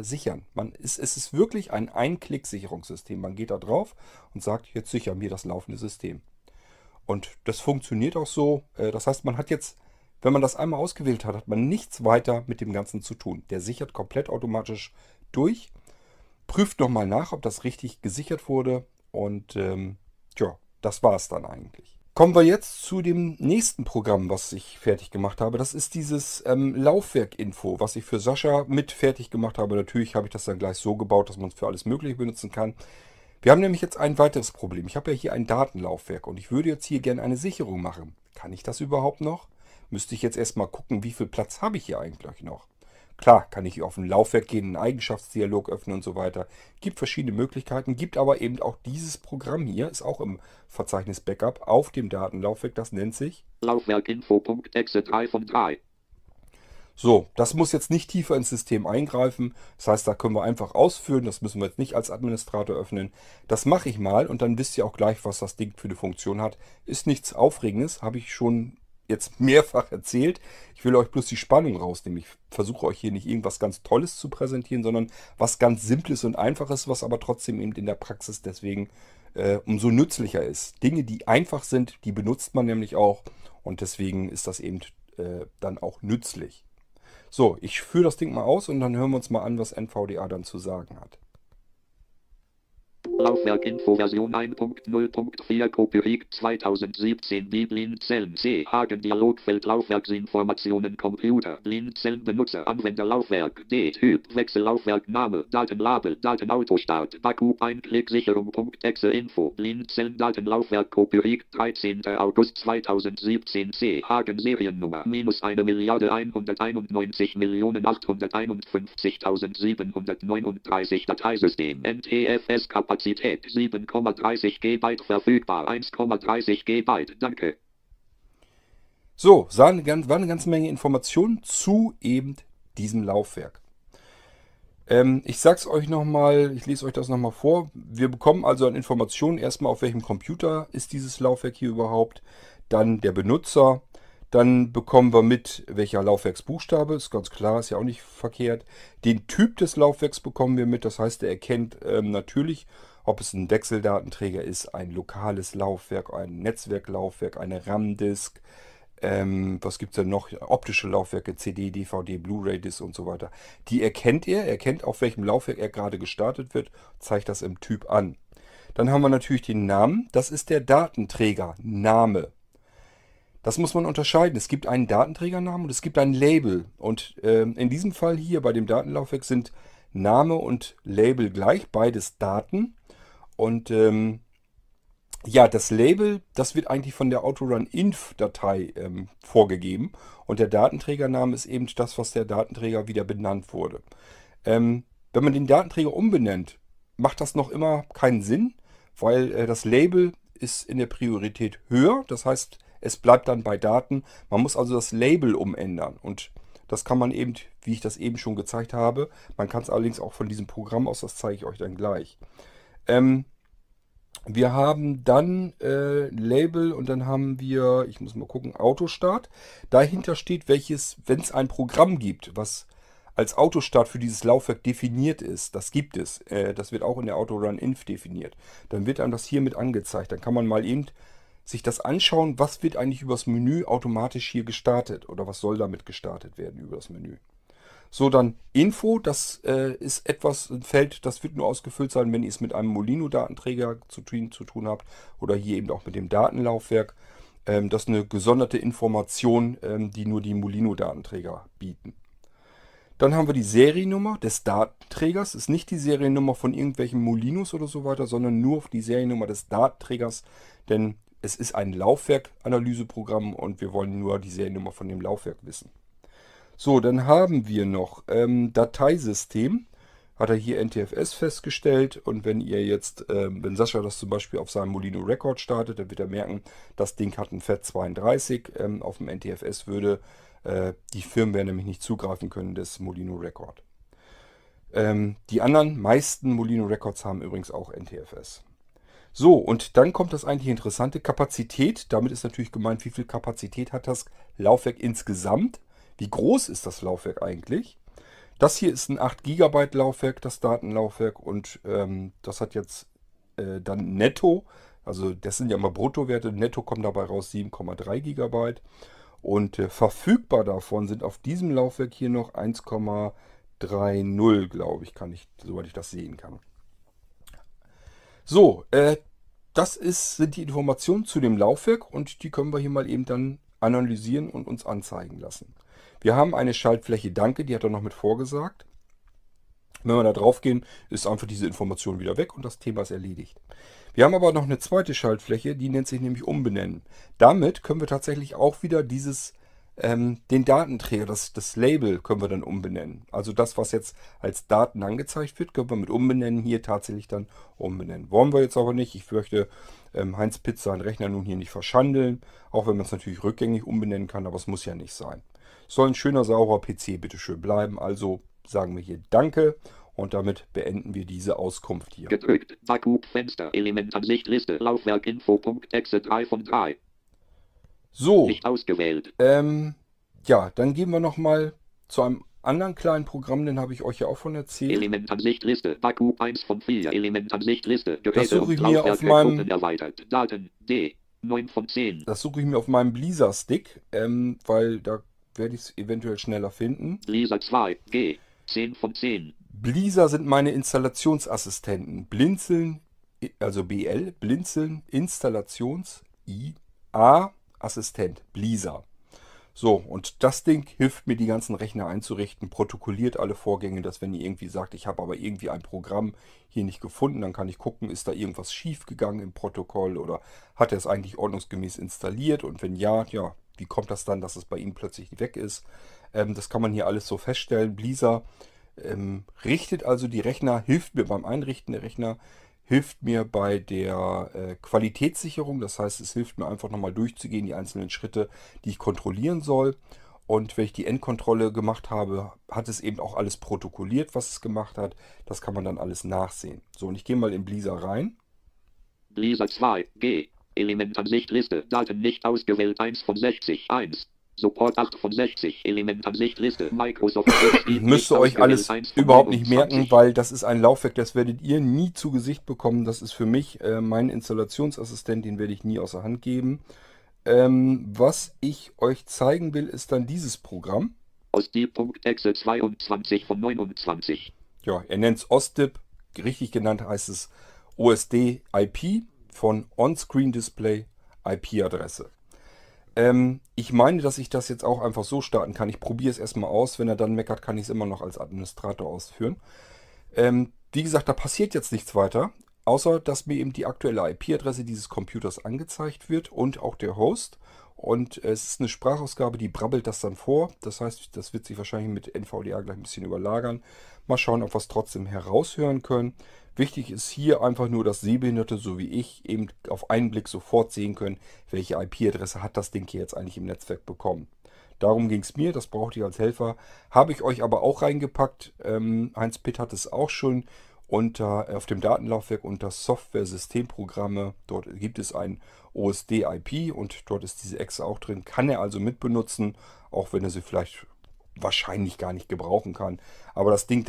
sichern. Es ist wirklich ein Einklick-Sicherungssystem. Man geht da drauf und sagt, jetzt sichere mir das laufende System. Und das funktioniert auch so. Das heißt, man hat jetzt, wenn man das einmal ausgewählt hat, hat man nichts weiter mit dem Ganzen zu tun. Der sichert komplett automatisch durch, prüft nochmal nach, ob das richtig gesichert wurde. Und ja, das war es dann eigentlich. Kommen wir jetzt zu dem nächsten Programm, was ich fertig gemacht habe. Das ist dieses Laufwerk-Info, was ich für Sascha mit fertig gemacht habe. Natürlich habe ich das dann gleich so gebaut, dass man es für alles Mögliche benutzen kann. Wir haben nämlich jetzt ein weiteres Problem. Ich habe ja hier ein Datenlaufwerk und ich würde jetzt hier gerne eine Sicherung machen. Kann ich das überhaupt noch? Müsste ich jetzt erstmal gucken, wie viel Platz habe ich hier eigentlich noch? Klar, kann ich auf ein Laufwerk gehen, einen Eigenschaftsdialog öffnen und so weiter. Gibt verschiedene Möglichkeiten, gibt aber eben auch dieses Programm hier, ist auch im Verzeichnis Backup auf dem Datenlaufwerk, das nennt sich Laufwerk-Info.exe3 von 3. So, das muss jetzt nicht tiefer ins System eingreifen. Das heißt, da können wir einfach ausführen, das müssen wir jetzt nicht als Administrator öffnen. Das mache ich mal und dann wisst ihr auch gleich, was das Ding für eine Funktion hat. Ist nichts Aufregendes, habe ich schon jetzt mehrfach erzählt. Ich will euch bloß die Spannung rausnehmen. Ich versuche euch hier nicht irgendwas ganz Tolles zu präsentieren, sondern was ganz Simples und Einfaches, was aber trotzdem eben in der Praxis deswegen umso nützlicher ist. Dinge, die einfach sind, die benutzt man nämlich auch und deswegen ist das eben dann auch nützlich. So, ich führe das Ding mal aus und dann hören wir uns mal an, was NVDA dann zu sagen hat. Laufwerk-Info Version 1.0.4 Copyright 2017 die Blinzeln C. Hagen Dialogfeld Laufwerksinformationen Computer Blinzeln Benutzer Anwender Laufwerk D. Typ Wechsel Laufwerk Name Datenlabel Datenautostart Backup Einklick-Sicherung.exe Info Blinzeln Datenlaufwerk Copyright 13. August 2017 C. Hagen Seriennummer minus 1.191.851.739 Dateisystem NTFS Kapazität 7,30 GB verfügbar, 1,30 GB, danke. So, war eine ganze Menge Informationen zu eben diesem Laufwerk. Ich sag's euch nochmal, ich lese euch das nochmal vor. Wir bekommen also an Informationen erstmal, auf welchem Computer ist dieses Laufwerk hier überhaupt, dann der Benutzer, dann bekommen wir mit, welcher Laufwerksbuchstabe, ist ganz klar, ist ja auch nicht verkehrt. Den Typ des Laufwerks bekommen wir mit, das heißt, er erkennt natürlich, ob es ein Wechseldatenträger ist, ein lokales Laufwerk, ein Netzwerklaufwerk, eine RAM-Disk, was gibt es denn noch, optische Laufwerke, CD, DVD, Blu-ray-Disk und so weiter. Die erkennt er, erkennt, auf welchem Laufwerk er gerade gestartet wird, zeigt das im Typ an. Dann haben wir natürlich den Namen, das ist der Datenträger, Name. Das muss man unterscheiden. Es gibt einen Datenträgernamen und es gibt ein Label. Und in diesem Fall hier bei dem Datenlaufwerk sind Name und Label gleich, beides Daten. Und ja, das Label, das wird eigentlich von der Autorun-Inf-Datei vorgegeben. Und der Datenträgername ist eben das, was der Datenträger wieder benannt wurde. Wenn man den Datenträger umbenennt, macht das noch immer keinen Sinn, weil das Label ist in der Priorität höher. Das heißt... es bleibt dann bei Daten. Man muss also das Label umändern. Und das kann man eben, wie ich das eben schon gezeigt habe, man kann es allerdings auch von diesem Programm aus, das zeige ich euch dann gleich. Wir haben dann Label und dann haben wir, ich muss mal gucken, Autostart. Dahinter steht, welches, wenn es ein Programm gibt, was als Autostart für dieses Laufwerk definiert ist, das gibt es. Das wird auch in der Autorun-Inf definiert. Dann wird einem das hier mit angezeigt. Dann kann man mal eben... sich das anschauen, was wird eigentlich übers Menü automatisch hier gestartet oder was soll damit gestartet werden übers Menü. So, dann Info, das ist etwas, ein Feld, das wird nur ausgefüllt sein, wenn ihr es mit einem Molino-Datenträger zu tun habt oder hier eben auch mit dem Datenlaufwerk. Das ist eine gesonderte Information, die nur die Molino-Datenträger bieten. Dann haben wir die Seriennummer des Datenträgers. Ist nicht die Seriennummer von irgendwelchen Molinos oder so weiter, sondern nur die Seriennummer des Datenträgers, denn es ist ein Laufwerk-Analyseprogramm und wir wollen nur die Seriennummer von dem Laufwerk wissen. So, dann haben wir noch Dateisystem. Hat er hier NTFS festgestellt, und wenn ihr jetzt, wenn Sascha das zum Beispiel auf seinem Molino-Record startet, dann wird er merken, das Ding hat ein FAT32. Auf dem NTFS würde die Firmware nämlich nicht zugreifen können des Molino-Record. Die anderen meisten Molino-Records haben übrigens auch NTFS. So, und dann kommt das eigentlich interessante: Kapazität. Damit ist natürlich gemeint, wie viel Kapazität hat das Laufwerk insgesamt? Wie groß ist das Laufwerk eigentlich? Das hier ist ein 8 GB Laufwerk, das Datenlaufwerk, und das hat jetzt dann netto, also das sind ja immer Bruttowerte, netto kommen dabei raus 7,3 GB. Und verfügbar davon sind auf diesem Laufwerk hier noch 1,30, glaube ich, soweit ich das sehen kann. So, das sind die Informationen zu dem Laufwerk, und die können wir hier mal eben dann analysieren und uns anzeigen lassen. Wir haben eine Schaltfläche Danke, die hat er noch mit vorgesagt. Wenn wir da drauf gehen, ist einfach diese Information wieder weg und das Thema ist erledigt. Wir haben aber noch eine zweite Schaltfläche, die nennt sich nämlich Umbenennen. Damit können wir tatsächlich auch wieder den Datenträger, das Label können wir dann umbenennen. Also das, was jetzt als Daten angezeigt wird, können wir mit Umbenennen hier tatsächlich dann umbenennen. Wollen wir jetzt aber nicht. Ich fürchte, Heinz-Peter seinen Rechner nun hier nicht verschandeln, auch wenn man es natürlich rückgängig umbenennen kann, aber es muss ja nicht sein. Soll ein schöner, saurer PC bitteschön bleiben. Also sagen wir hier Danke und damit beenden wir diese Auskunft hier. Gedrückt, Backup, Fenster, Elementansicht, Liste, Laufwerk-Info, Punkt, Exit 3 von 3. So, nicht ausgewählt. Ja, dann gehen wir nochmal zu einem anderen kleinen Programm, den habe ich euch ja auch von erzählt. Elementansicht, Liste, Backup 1 von 4, Elementansicht, Liste, Geräte, das suche ich mir auf meinem erweitert, Daten, D, 9 von 10. Das suche ich mir auf meinem Blisa-Stick, weil da werde ich es eventuell schneller finden. Blisa 2, G, 10 von 10. Blisa sind meine Installationsassistenten. Blinzeln, also BL, Blinzeln, Installations, I, A, Assistent, Blisa. So, und das Ding hilft mir, die ganzen Rechner einzurichten, protokolliert alle Vorgänge, dass wenn ihr irgendwie sagt, ich habe aber irgendwie ein Programm hier nicht gefunden, dann kann ich gucken, ist da irgendwas schief gegangen im Protokoll oder hat er es eigentlich ordnungsgemäß installiert, und wenn ja, wie kommt das dann, dass es bei ihm plötzlich weg ist? Das kann man hier alles so feststellen. Blisa richtet also die Rechner, hilft mir beim Einrichten der Rechner, hilft mir bei der Qualitätssicherung. Das heißt, es hilft mir einfach nochmal durchzugehen, die einzelnen Schritte, die ich kontrollieren soll. Und wenn ich die Endkontrolle gemacht habe, hat es eben auch alles protokolliert, was es gemacht hat. Das kann man dann alles nachsehen. So, und ich gehe mal in Blisa rein. Blisa 2, G. Elementansicht, Liste, Daten nicht ausgewählt, 1 von 60, 1. Support 8 von 60, Elementansicht, Liste, Microsoft. Müsst ihr euch alles überhaupt nicht merken, weil das ist ein Laufwerk, das werdet ihr nie zu Gesicht bekommen. Das ist für mich mein Installationsassistent, den werde ich nie außer Hand geben. Was ich euch zeigen will, ist dann dieses Programm. OSD.exe 22 von 29. Ja, er nennt es OSDIP, richtig genannt heißt es OSD-IP. Von On-Screen-Display IP-Adresse. Ich meine, dass ich das jetzt auch einfach so starten kann. Ich probiere es erstmal aus. Wenn er dann meckert, kann ich es immer noch als Administrator ausführen. Wie gesagt, da passiert jetzt nichts weiter, außer dass mir eben die aktuelle IP-Adresse dieses Computers angezeigt wird und auch der Host. Und es ist eine Sprachausgabe, die brabbelt das dann vor. Das heißt, das wird sich wahrscheinlich mit NVDA gleich ein bisschen überlagern. Mal schauen, ob wir es trotzdem heraushören können. Wichtig ist hier einfach nur, dass Sehbehinderte, so wie ich, eben auf einen Blick sofort sehen können, welche IP-Adresse hat das Ding hier jetzt eigentlich im Netzwerk bekommen. Darum ging es mir, das brauchte ich als Helfer. Habe ich euch aber auch reingepackt. Heinz-Peter hat es auch schon auf dem Datenlaufwerk unter Software-Systemprogramme. Dort gibt es ein OSD-IP und dort ist diese Exe auch drin. Kann er also mitbenutzen, auch wenn er sie vielleicht wahrscheinlich gar nicht gebrauchen kann. Aber das Ding,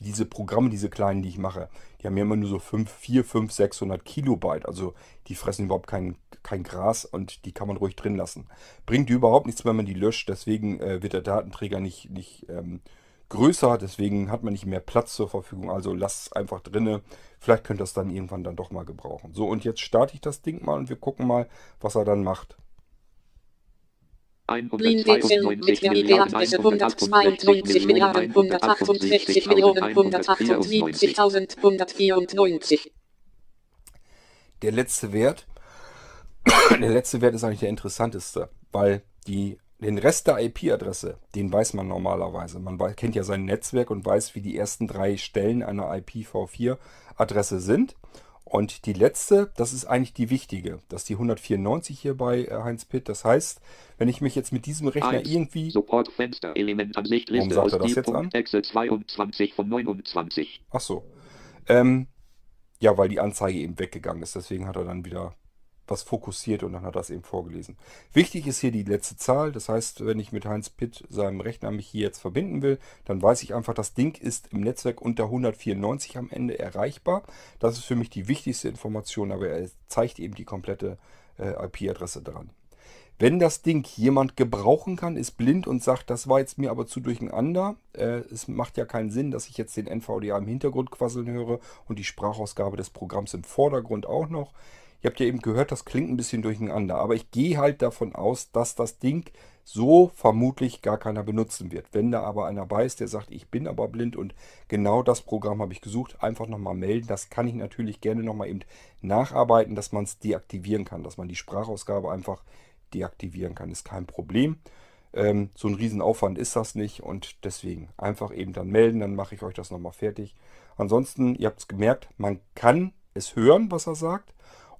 diese Programme, diese kleinen, die ich mache, die haben ja immer nur so 600 Kilobyte. Also die fressen überhaupt kein Gras und die kann man ruhig drin lassen. Bringt überhaupt nichts, wenn man die löscht. Deswegen wird der Datenträger nicht größer, deswegen hat man nicht mehr Platz zur Verfügung, also lasst es einfach drinne. Vielleicht könnt ihr es dann irgendwann dann doch mal gebrauchen. So, und jetzt starte ich das Ding mal und wir gucken mal, was er dann macht. Blinzeln mit der IP-Adresse 192.168.198.194. Der letzte Wert ist eigentlich der interessanteste, weil den Rest der IP-Adresse, den weiß man normalerweise. Man kennt ja sein Netzwerk und weiß, wie die ersten drei Stellen einer IPv4-Adresse sind. Und die letzte, das ist eigentlich die wichtige. Das ist die 194 hier bei Heinz-Peter. Das heißt, wenn ich mich jetzt mit diesem Rechner irgendwie... Supportfenster, Elementansicht, Liste aus Exe 22 von 29. Ach so. Ja, weil die Anzeige eben weggegangen ist. Deswegen hat er dann wieder was fokussiert und dann hat er das eben vorgelesen. Wichtig ist hier die letzte Zahl. Das heißt, wenn ich mit Heinz-Peter seinem Rechner mich hier jetzt verbinden will, dann weiß ich einfach, das Ding ist im Netzwerk unter 194 am Ende erreichbar. Das ist für mich die wichtigste Information, aber er zeigt eben die komplette IP-Adresse dran. Wenn das Ding jemand gebrauchen kann, ist blind und sagt, das war jetzt mir aber zu durcheinander. Es macht ja keinen Sinn, dass ich jetzt den NVDA im Hintergrund quasseln höre und die Sprachausgabe des Programms im Vordergrund auch noch. Ihr habt ja eben gehört, das klingt ein bisschen durcheinander, aber ich gehe halt davon aus, dass das Ding so vermutlich gar keiner benutzen wird. Wenn da aber einer bei ist, der sagt, ich bin aber blind und genau das Programm habe ich gesucht, einfach nochmal melden. Das kann ich natürlich gerne nochmal eben nacharbeiten, dass man es deaktivieren kann, dass man die Sprachausgabe einfach deaktivieren kann, ist kein Problem. So ein Riesenaufwand ist das nicht und deswegen einfach eben dann melden, dann mache ich euch das nochmal fertig. Ansonsten, ihr habt es gemerkt, man kann es hören, was er sagt.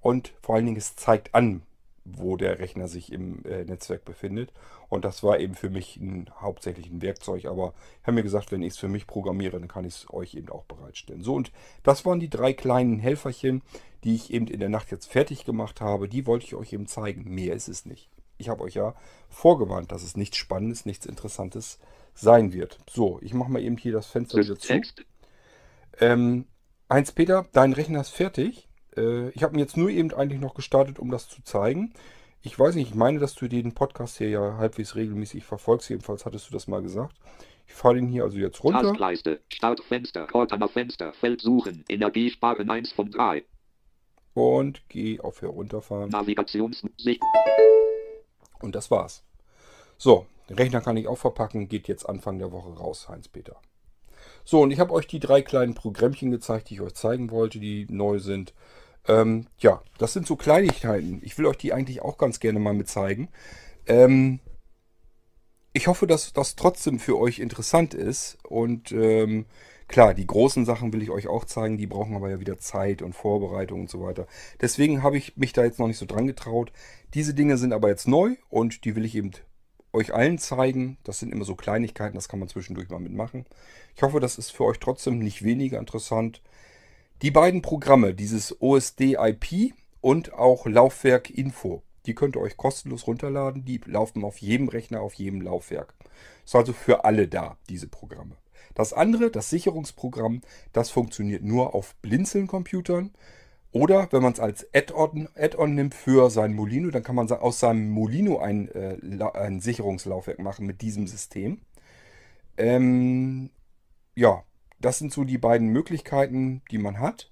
Und vor allen Dingen, es zeigt an, wo der Rechner sich im Netzwerk befindet. Und das war eben für mich hauptsächlich ein Werkzeug. Aber ich habe mir gesagt, wenn ich es für mich programmiere, dann kann ich es euch eben auch bereitstellen. So, und das waren die drei kleinen Helferchen, die ich eben in der Nacht jetzt fertig gemacht habe. Die wollte ich euch eben zeigen. Mehr ist es nicht. Ich habe euch ja vorgewarnt, dass es nichts Spannendes, nichts Interessantes sein wird. So, ich mache mal eben hier das Fenster wieder zu. Heinz-Peter, dein Rechner ist fertig. Ich habe mir jetzt nur eben eigentlich noch gestartet, um das zu zeigen. Ich weiß nicht, ich meine, dass du den Podcast hier ja halbwegs regelmäßig verfolgst. Jedenfalls hattest du das mal gesagt. Ich fahre den hier also jetzt runter. Taskleiste, Startfenster, Ordnerfenster, Feld suchen, Energie sparen 1 von 3. Und geh auf Herunterfahren. Navigationssicht. Und das war's. So, den Rechner kann ich auch verpacken. Geht jetzt Anfang der Woche raus, Heinz-Peter. So, und ich habe euch die drei kleinen Programmchen gezeigt, die ich euch zeigen wollte, die neu sind. Ja, das sind so Kleinigkeiten. Ich will euch die eigentlich auch ganz gerne mal mit zeigen. Ich hoffe, dass das trotzdem für euch interessant ist. Und klar, die großen Sachen will ich euch auch zeigen. Die brauchen aber ja wieder Zeit und Vorbereitung und so weiter. Deswegen habe ich mich da jetzt noch nicht so dran getraut. Diese Dinge sind aber jetzt neu und die will ich eben euch allen zeigen. Das sind immer so Kleinigkeiten, das kann man zwischendurch mal mitmachen. Ich hoffe, das ist für euch trotzdem nicht weniger interessant. Die beiden Programme, dieses OSD-IP und auch Laufwerk-Info, die könnt ihr euch kostenlos runterladen. Die laufen auf jedem Rechner, auf jedem Laufwerk. Ist also für alle da, diese Programme. Das andere, das Sicherungsprogramm, das funktioniert nur auf Blinzeln-Computern. Oder wenn man es als Add-on nimmt für sein Molino, dann kann man aus seinem Molino ein Sicherungslaufwerk machen mit diesem System. Ja, das sind so die beiden Möglichkeiten, die man hat.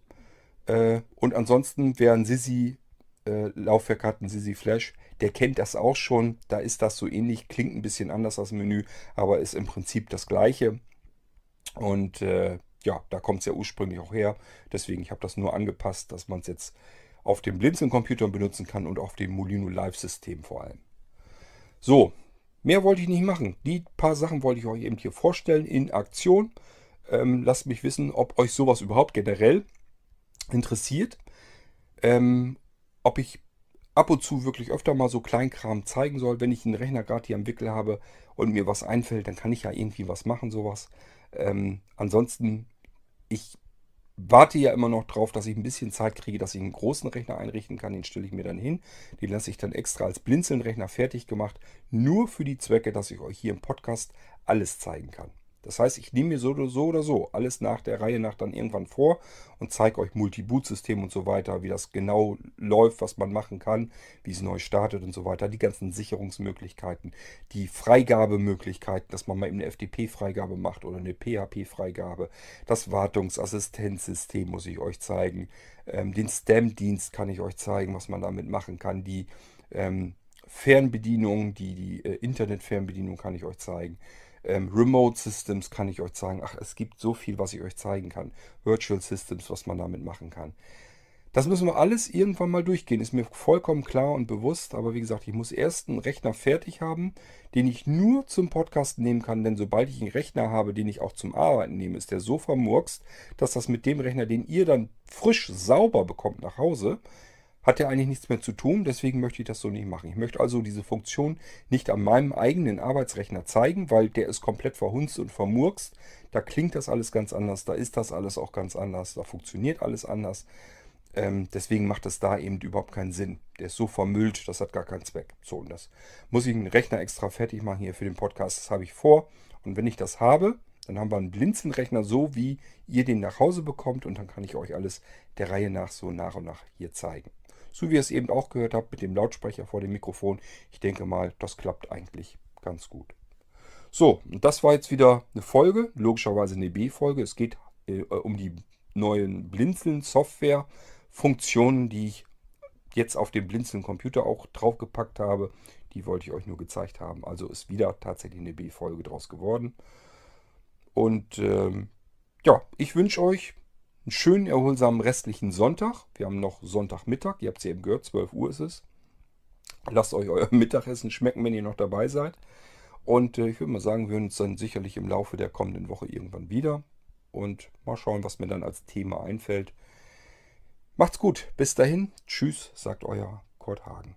Und ansonsten, wer ein Sisi-Laufwerk hat, ein Sisi Flash, der kennt das auch schon. Da ist das so ähnlich, klingt ein bisschen anders das Menü, aber ist im Prinzip das Gleiche. Und ja, da kommt es ja ursprünglich auch her. Deswegen, ich habe das nur angepasst, dass man es jetzt auf dem Blinzeln-Computer benutzen kann und auf dem Molino Live-System vor allem. So, mehr wollte ich nicht machen. Die paar Sachen wollte ich euch eben hier vorstellen in Aktion. Lasst mich wissen, ob euch sowas überhaupt generell interessiert. Ob ich ab und zu wirklich öfter mal so Kleinkram zeigen soll. Wenn ich einen Rechner gerade hier am Wickel habe und mir was einfällt, dann kann ich ja irgendwie was machen, sowas. Ansonsten, ich warte ja immer noch drauf, dass ich ein bisschen Zeit kriege, dass ich einen großen Rechner einrichten kann. Den stelle ich mir dann hin. Den lasse ich dann extra als Blinzeln-Rechner fertig gemacht. Nur für die Zwecke, dass ich euch hier im Podcast alles zeigen kann. Das heißt, ich nehme mir so oder so alles nach der Reihe nach dann irgendwann vor und zeige euch Multi-Boot-System und so weiter, wie das genau läuft, was man machen kann, wie es neu startet und so weiter. Die ganzen Sicherungsmöglichkeiten, die Freigabemöglichkeiten, dass man mal eben eine FTP-Freigabe macht oder eine PHP-Freigabe. Das Wartungsassistenzsystem muss ich euch zeigen. Den Stamp-Dienst kann ich euch zeigen, was man damit machen kann. Die Fernbedienung, die Internet-Fernbedienung kann ich euch zeigen. Remote Systems kann ich euch zeigen. Ach, es gibt so viel, was ich euch zeigen kann. Virtual Systems, was man damit machen kann. Das müssen wir alles irgendwann mal durchgehen. Ist mir vollkommen klar und bewusst. Aber wie gesagt, ich muss erst einen Rechner fertig haben, den ich nur zum Podcast nehmen kann. Denn sobald ich einen Rechner habe, den ich auch zum Arbeiten nehme, ist der so vermurkst, dass das mit dem Rechner, den ihr dann frisch sauber bekommt nach Hause, hat ja eigentlich nichts mehr zu tun, deswegen möchte ich das so nicht machen. Ich möchte also diese Funktion nicht an meinem eigenen Arbeitsrechner zeigen, weil der ist komplett verhunzt und vermurkst. Da klingt das alles ganz anders, da ist das alles auch ganz anders, da funktioniert alles anders. Deswegen macht das da eben überhaupt keinen Sinn. Der ist so vermüllt, das hat gar keinen Zweck. So, und das muss ich einen Rechner extra fertig machen hier für den Podcast, das habe ich vor. Und wenn ich das habe, dann haben wir einen Blinzeln-Rechner, so wie ihr den nach Hause bekommt. Und dann kann ich euch alles der Reihe nach so nach und nach hier zeigen. So wie ihr es eben auch gehört habt, mit dem Lautsprecher vor dem Mikrofon. Ich denke mal, das klappt eigentlich ganz gut. So, und das war jetzt wieder eine Folge, logischerweise eine B-Folge. Es geht um die neuen Blinzeln-Software-Funktionen, die ich jetzt auf dem Blinzeln-Computer auch draufgepackt habe. Die wollte ich euch nur gezeigt haben. Also ist wieder tatsächlich eine B-Folge draus geworden. Und ja, ich wünsche euch einen schönen, erholsamen restlichen Sonntag. Wir haben noch Sonntagmittag. Ihr habt es ja eben gehört, 12 Uhr ist es. Lasst euch euer Mittagessen schmecken, wenn ihr noch dabei seid. Und ich würde mal sagen, wir hören uns dann sicherlich im Laufe der kommenden Woche irgendwann wieder. Und mal schauen, was mir dann als Thema einfällt. Macht's gut. Bis dahin. Tschüss, sagt euer Kurt Hagen.